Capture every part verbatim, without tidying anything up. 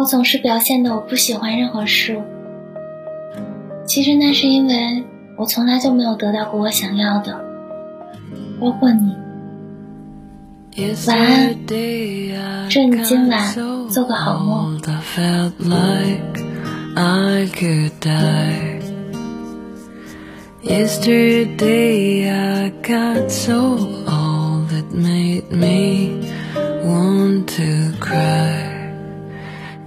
我总是表现得我不喜欢任何事物。其实那是因为我从来就没有得到过我想要的，包括你。晚安，祝你今晚做个好梦。Yesterday I got so old it made me want to cry.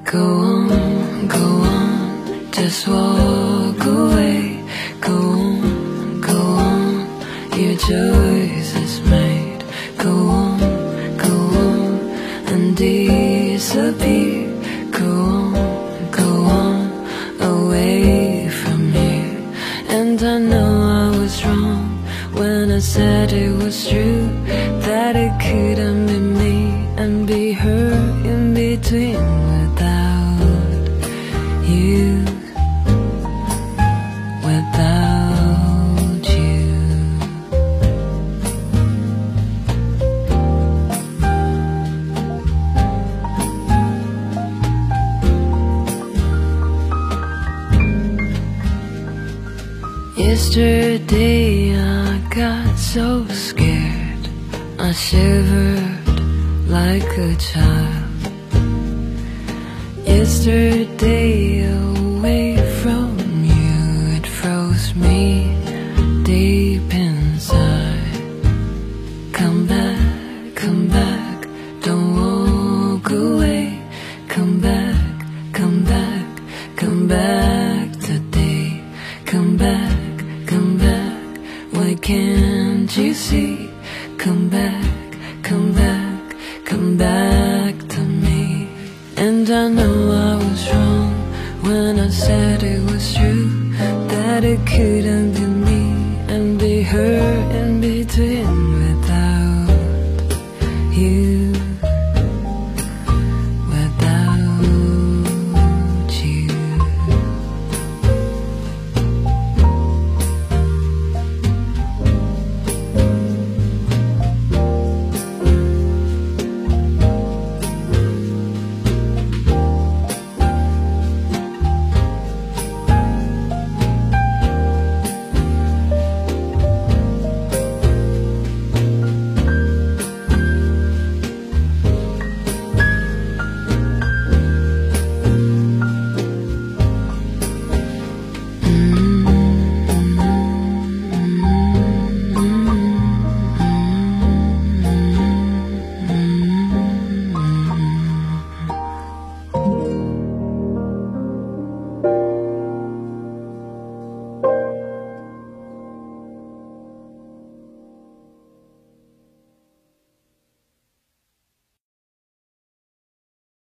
Go on, go on, just walk away. Go on, go on, your choice is made. Go on, go on, and disappear. Go on, go on, away from here. And I know wrong when I said it was true, that it couldn't be me and be her in between without you, without you. Yesterday got so scared, I shivered like a child. Yesterday away from you, it froze me deep inside. Come back, come back, don't walk away. Come back, come back, come back today. Come back, come back, why can't you see? Come back, come back, come back to me. And I know I was wrong when I said it was true, that it couldn't be me and be her in between.